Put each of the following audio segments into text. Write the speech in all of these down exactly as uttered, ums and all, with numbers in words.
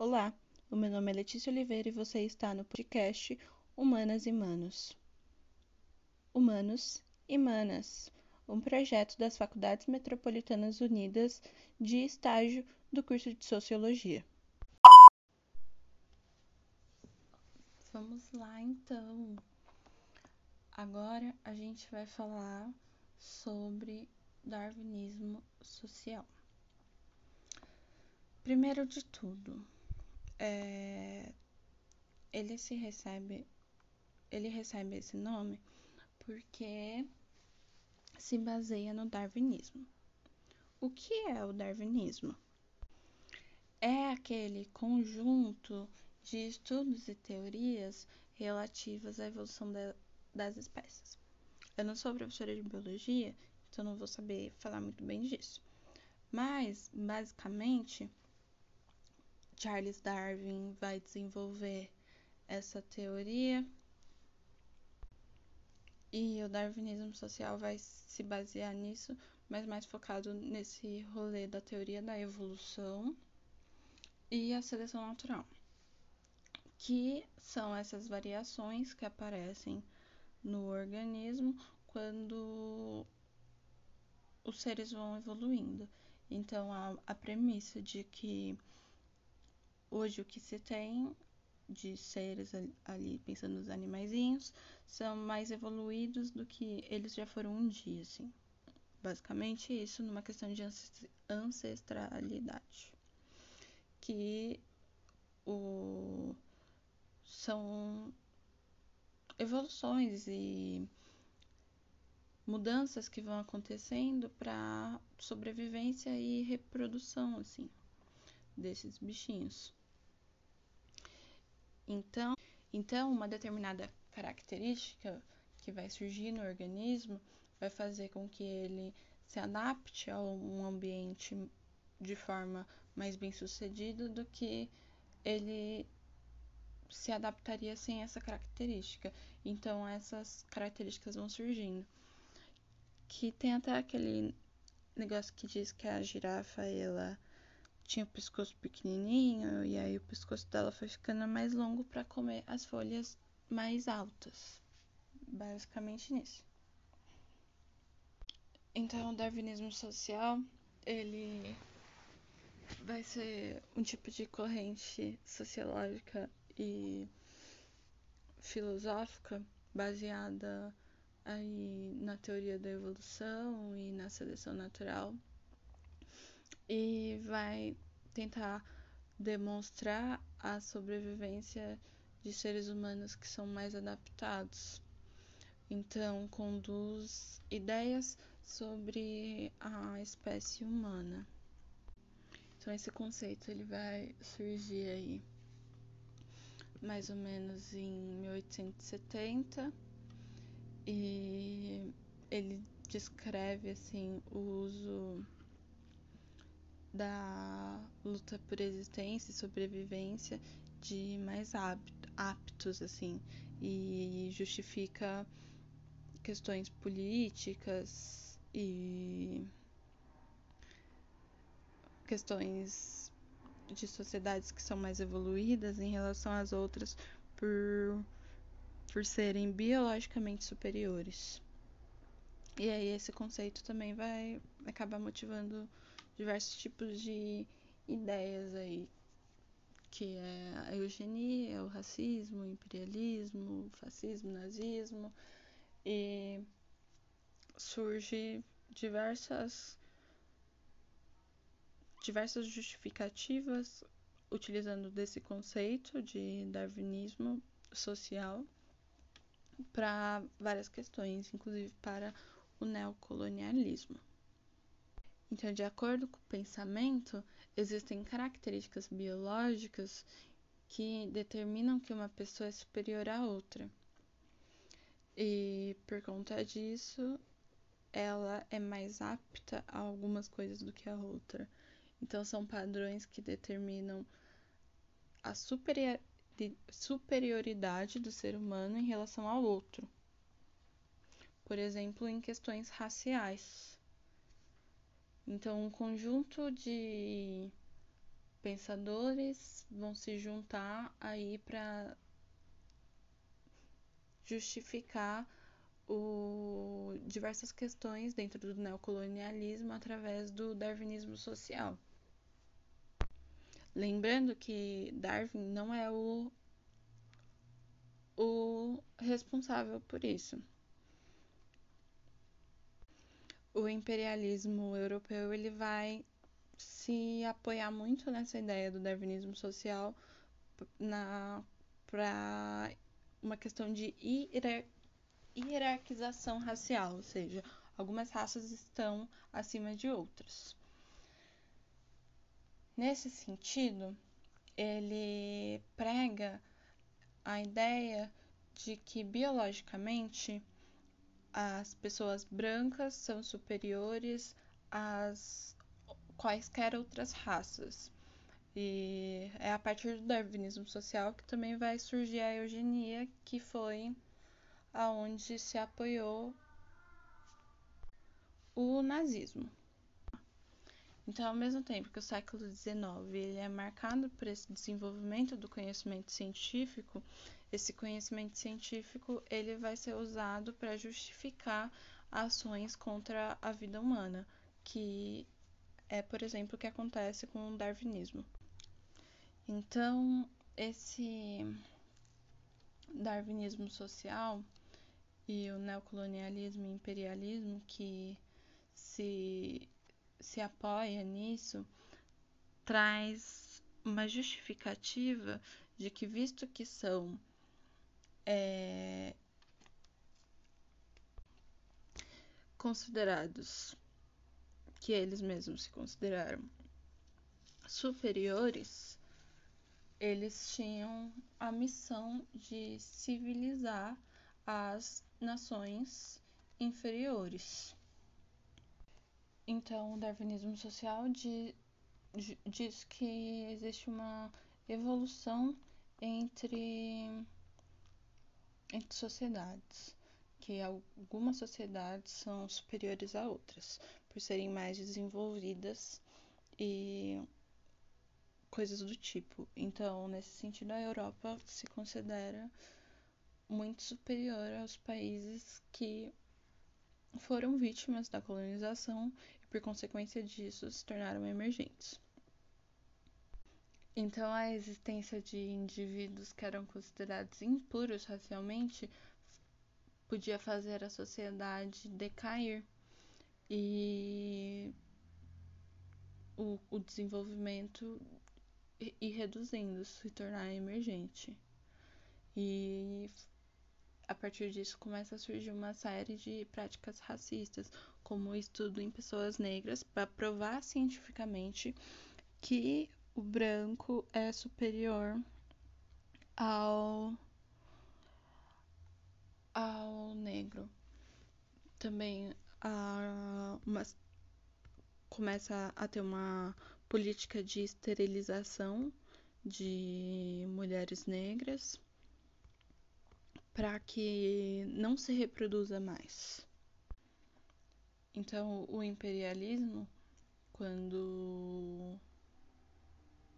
Olá, o meu nome é Letícia Oliveira e você está no podcast Humanas e Manos. Humanos e Manas, um projeto das Faculdades Metropolitanas Unidas de estágio do curso de Sociologia. Vamos lá, então. Agora a gente vai falar sobre Darwinismo Social. Primeiro de tudo, é, ele se recebe, ele recebe esse nome porque se baseia no darwinismo. O que é o darwinismo? É aquele conjunto de estudos e teorias relativas à evolução da, das espécies. Eu não sou professora de biologia, então não vou saber falar muito bem disso. Mas, basicamente, Charles Darwin vai desenvolver essa teoria e o darwinismo social vai se basear nisso, mas mais focado nesse rolê da teoria da evolução e a seleção natural, que são essas variações que aparecem no organismo quando os seres vão evoluindo. Então, a, a premissa de que hoje o que se tem de seres ali, pensando nos animaizinhos, são mais evoluídos do que eles já foram um dia, assim. Basicamente isso numa questão de ancestralidade, que o, são evoluções e mudanças que vão acontecendo para sobrevivência e reprodução, assim, desses bichinhos. Então, então, uma determinada característica que vai surgir no organismo vai fazer com que ele se adapte a um ambiente de forma mais bem-sucedida do que ele se adaptaria sem essa característica. Então, essas características vão surgindo. Que tem até aquele negócio que diz que a girafa, ela tinha o pescoço pequenininho e aí o pescoço dela foi ficando mais longo para comer as folhas mais altas. Basicamente nisso. Então, o darwinismo social, ele vai ser um tipo de corrente sociológica e filosófica baseada aí na teoria da evolução e na seleção natural, e vai tentar demonstrar a sobrevivência de seres humanos que são mais adaptados. Então, conduz ideias sobre a espécie humana. Então, esse conceito ele vai surgir aí mais ou menos em mil oitocentos e setenta, e ele descreve assim o uso da luta por existência e sobrevivência de mais aptos, assim, e justifica questões políticas e questões de sociedades que são mais evoluídas em relação às outras por, por serem biologicamente superiores. E aí esse conceito também vai acabar motivando diversos tipos de ideias aí, que é a eugenia, o racismo, o imperialismo, o fascismo, o nazismo, e surge diversas, diversas justificativas utilizando desse conceito de darwinismo social para várias questões, inclusive para o neocolonialismo. Então, de acordo com o pensamento, existem características biológicas que determinam que uma pessoa é superior à outra. E, por conta disso, ela é mais apta a algumas coisas do que a outra. Então, são padrões que determinam a superioridade do ser humano em relação ao outro. Por exemplo, em questões raciais. Então, um conjunto de pensadores vão se juntar aí para justificar o, diversas questões dentro do neocolonialismo através do darwinismo social. Lembrando que Darwin não é o, o responsável por isso. O imperialismo europeu ele vai se apoiar muito nessa ideia do darwinismo social para uma questão de hierar, hierarquização racial, ou seja, algumas raças estão acima de outras. Nesse sentido, ele prega a ideia de que biologicamente as pessoas brancas são superiores às quaisquer outras raças. E é a partir do darwinismo social que também vai surgir a eugenia, que foi aonde se apoiou o nazismo. Então, ao mesmo tempo que o século dezenove ele é marcado por esse desenvolvimento do conhecimento científico, esse conhecimento científico ele vai ser usado para justificar ações contra a vida humana, que é, por exemplo, o que acontece com o darwinismo. Então, esse darwinismo social e o neocolonialismo e imperialismo que se, se apoia nisso, traz uma justificativa de que, visto que são é, considerados, que eles mesmos se consideraram superiores, eles tinham a missão de civilizar as nações inferiores. Então, o darwinismo social de, de, diz que existe uma evolução entre, entre sociedades, que algumas sociedades são superiores a outras, por serem mais desenvolvidas e coisas do tipo. Então, nesse sentido, a Europa se considera muito superior aos países que foram vítimas da colonização e, por consequência disso, se tornaram emergentes. Então, a existência de indivíduos que eram considerados impuros racialmente podia fazer a sociedade decair e o, o desenvolvimento ir reduzindo, se tornar emergente. E a partir disso começa a surgir uma série de práticas racistas, como o estudo em pessoas negras para provar cientificamente que o branco é superior ao ao negro. Também a, uma, começa a ter uma política de esterilização de mulheres negras para que não se reproduza mais. Então, o imperialismo quando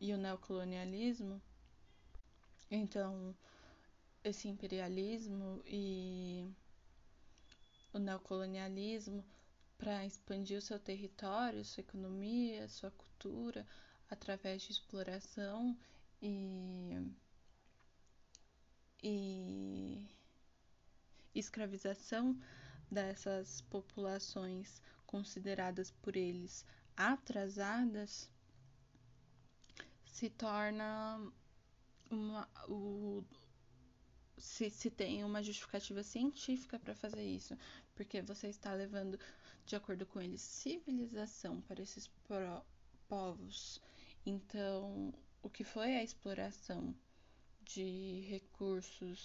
e o neocolonialismo, então esse imperialismo e o neocolonialismo, para expandir o seu território, sua economia, sua cultura, através de exploração e, e escravização dessas populações consideradas por eles atrasadas, se torna uma... O, Se, se tem uma justificativa científica para fazer isso, porque você está levando, de acordo com eles, civilização para esses pro, povos. Então, o que foi a exploração de recursos,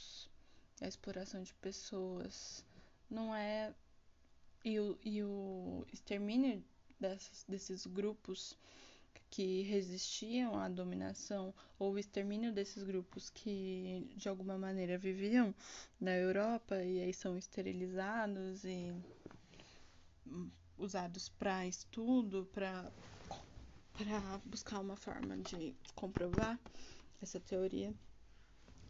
a exploração de pessoas, não é... E o, e o extermínio dessas, desses grupos que resistiam à dominação, ou o extermínio desses grupos que de alguma maneira viviam na Europa e aí são esterilizados e usados para estudo, para para buscar uma forma de comprovar essa teoria,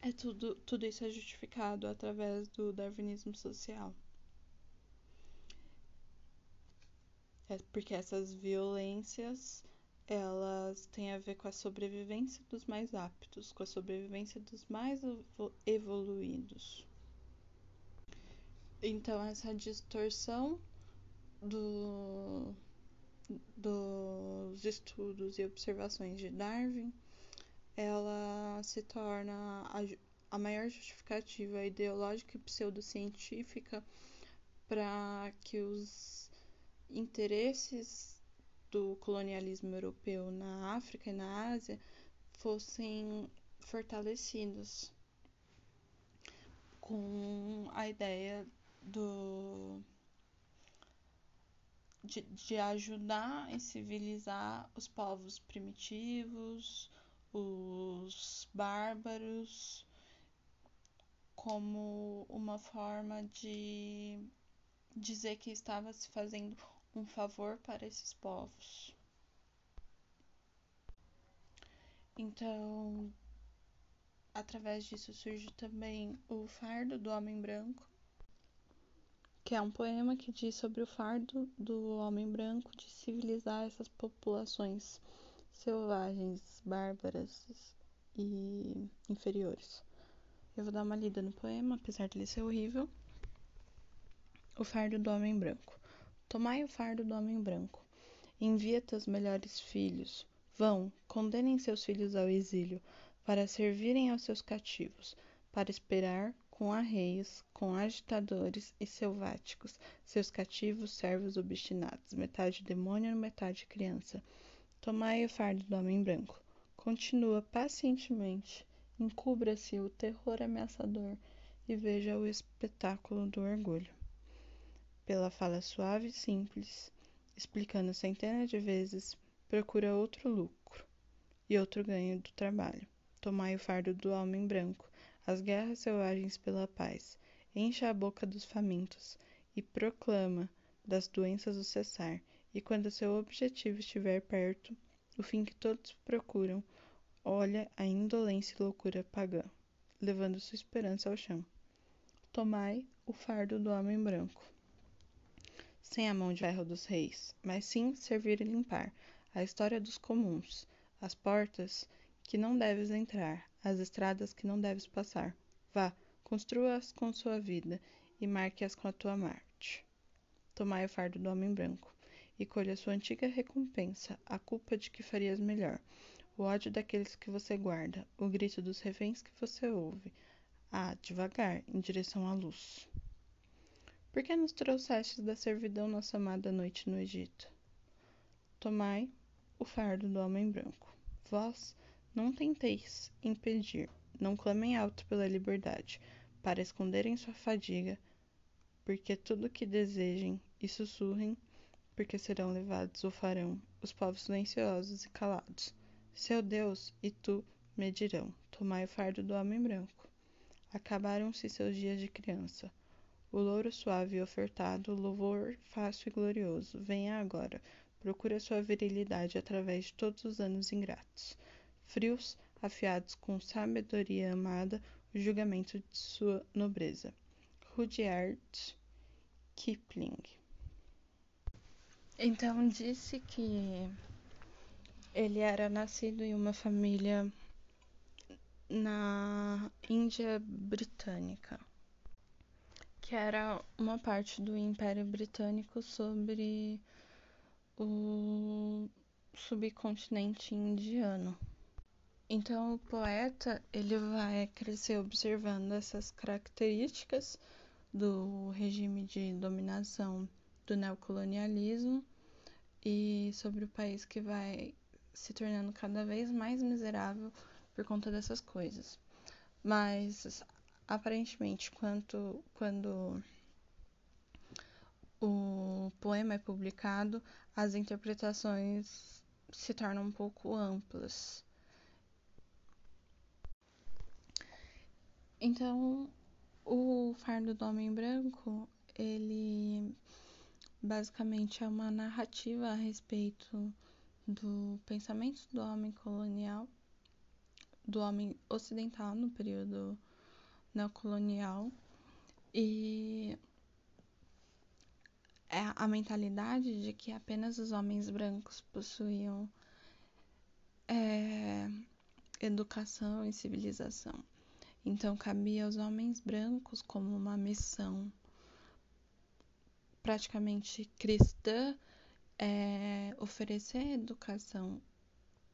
é tudo, tudo isso é justificado através do darwinismo social. É porque essas violências, elas têm a ver com a sobrevivência dos mais aptos, com a sobrevivência dos mais evoluídos. Então, essa distorção do, dos estudos e observações de Darwin, ela se torna a, a maior justificativa ideológica e pseudocientífica para que os interesses do colonialismo europeu na África e na Ásia fossem fortalecidos com a ideia do, de, de ajudar e civilizar os povos primitivos, os bárbaros, como uma forma de dizer que estava se fazendo um favor para esses povos. Então, através disso surge também O Fardo do Homem Branco, que é um poema que diz sobre o fardo do homem branco de civilizar essas populações selvagens, bárbaras e inferiores. Eu vou dar uma lida no poema, apesar dele ser horrível. O fardo do homem branco. Tomai o fardo do homem branco. Envia teus melhores filhos. Vão, condenem seus filhos ao exílio, para servirem aos seus cativos, para esperar com arreios, com agitadores e selváticos, seus cativos, servos obstinados, metade demônio, metade criança. Tomai o fardo do homem branco. Continua pacientemente, encubra-se o terror ameaçador e veja o espetáculo do orgulho. Pela fala suave e simples, explicando centenas de vezes, procura outro lucro e outro ganho do trabalho. Tomai o fardo do homem branco, as guerras selvagens pela paz, encha a boca dos famintos e proclama das doenças o cessar, e quando seu objetivo estiver perto, o fim que todos procuram, olha a indolência e loucura pagã, levando sua esperança ao chão. Tomai o fardo do homem branco. Sem a mão de ferro dos reis, mas sim servir e limpar a história dos comuns, as portas que não deves entrar, as estradas que não deves passar. Vá, construa-as com sua vida e marque-as com a tua morte. Tomai o fardo do homem branco e colha sua antiga recompensa, a culpa de que farias melhor, o ódio daqueles que você guarda, o grito dos reféns que você ouve. Ah, devagar, em direção à luz. Por que nos trouxestes da servidão nossa amada noite no Egito? Tomai o fardo do homem branco. Vós não tenteis impedir, não clamem alto pela liberdade, para esconderem sua fadiga, porque tudo que desejem e sussurrem, porque serão levados ou farão os povos silenciosos e calados. Seu Deus e tu medirão. Tomai o fardo do homem branco. Acabaram-se seus dias de criança. O louro suave e ofertado, o louvor fácil e glorioso, venha agora, procura sua virilidade através de todos os anos ingratos. Frios, afiados com sabedoria amada, o julgamento de sua nobreza. Rudyard Kipling. Então, disse que ele era nascido em uma família na Índia Britânica, que era uma parte do Império Britânico sobre o subcontinente indiano. Então, o poeta, ele vai crescer observando essas características do regime de dominação do neocolonialismo e sobre o país que vai se tornando cada vez mais miserável por conta dessas coisas. Mas, aparentemente, quanto, quando o poema é publicado, as interpretações se tornam um pouco amplas. Então, O Fardo do Homem Branco, ele basicamente é uma narrativa a respeito do pensamento do homem colonial, do homem ocidental no período neocolonial, e a mentalidade de que apenas os homens brancos possuíam é, educação e civilização. Então, cabia aos homens brancos como uma missão praticamente cristã é, oferecer educação,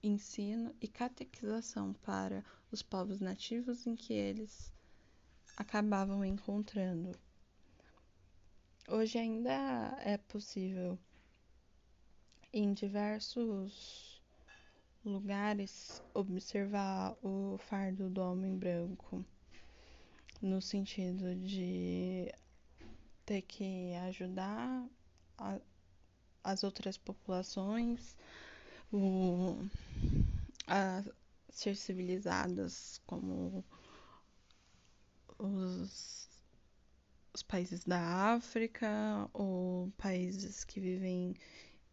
ensino e catequização para os povos nativos em que eles acabavam encontrando. Hoje ainda é possível em diversos lugares observar o fardo do homem branco, no sentido de ter que ajudar a, as outras populações o, a ser civilizadas, como os os países da África ou países que vivem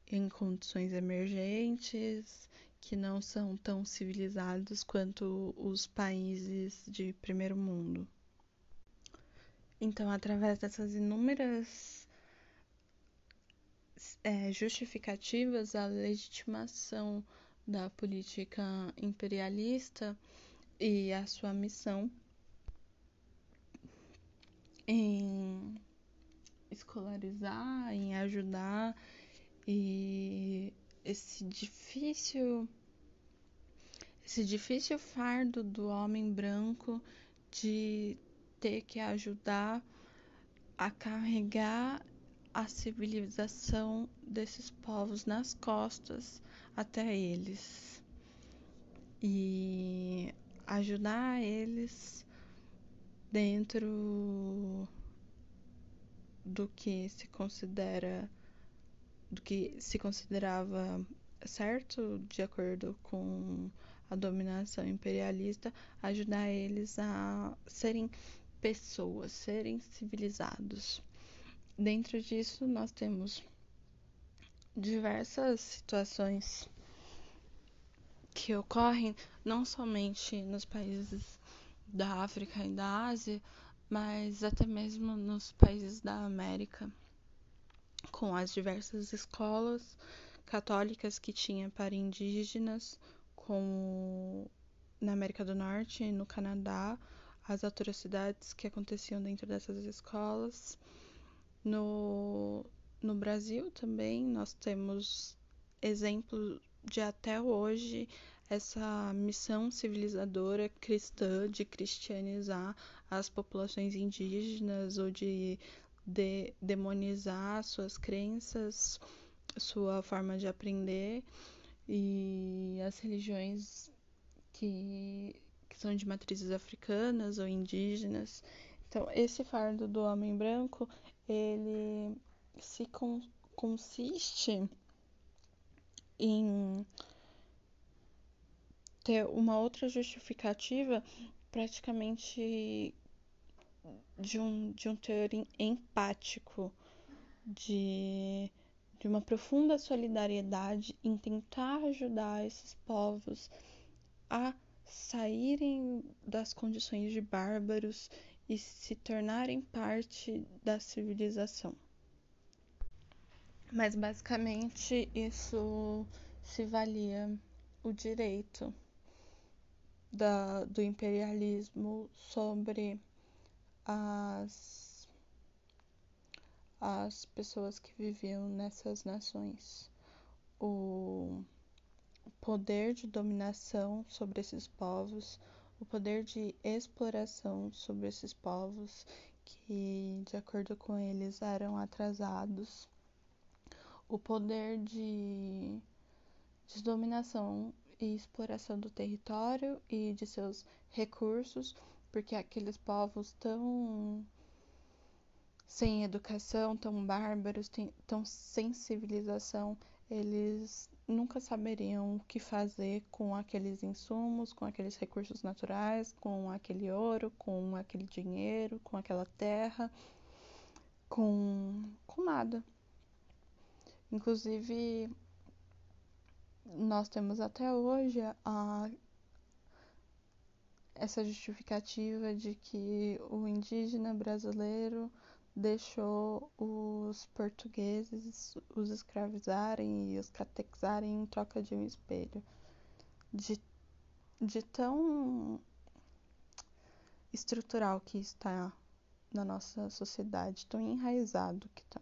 em condições emergentes, que não são tão civilizados quanto os países de primeiro mundo. Então, através dessas inúmeras é, justificativas, a legitimação da política imperialista e a sua missão em escolarizar, em ajudar, e esse difícil, esse difícil fardo do homem branco de ter que ajudar a carregar a civilização desses povos nas costas até eles e ajudar eles dentro do que se considera, do que se considerava certo de acordo com a dominação imperialista, ajudar eles a serem pessoas, serem civilizados. Dentro disso, nós temos diversas situações que ocorrem não somente nos países da África e da Ásia, mas até mesmo nos países da América, com as diversas escolas católicas que tinha para indígenas, como na América do Norte e no Canadá, as atrocidades que aconteciam dentro dessas escolas. No, no Brasil também nós temos exemplos de até hoje essa missão civilizadora cristã de cristianizar as populações indígenas ou de, de demonizar suas crenças, sua forma de aprender e as religiões que, que são de matrizes africanas ou indígenas. Então, esse fardo do homem branco, ele se con- consiste em ter uma outra justificativa praticamente de um, de um teor empático, de, de uma profunda solidariedade em tentar ajudar esses povos a saírem das condições de bárbaros e se tornarem parte da civilização. Mas basicamente isso se valia o direito Da, do imperialismo sobre as, as pessoas que viviam nessas nações. O poder de dominação sobre esses povos, o poder de exploração sobre esses povos, que, de acordo com eles, eram atrasados. O poder de, de dominação e exploração do território e de seus recursos, porque aqueles povos tão sem educação, tão bárbaros, tão sem civilização, eles nunca saberiam o que fazer com aqueles insumos, com aqueles recursos naturais, com aquele ouro, com aquele dinheiro, com aquela terra, com, com nada. Inclusive, nós temos até hoje a, essa justificativa de que o indígena brasileiro deixou os portugueses os escravizarem e os catequizarem em troca de um espelho. De, de tão estrutural que está na nossa sociedade, tão enraizado que está.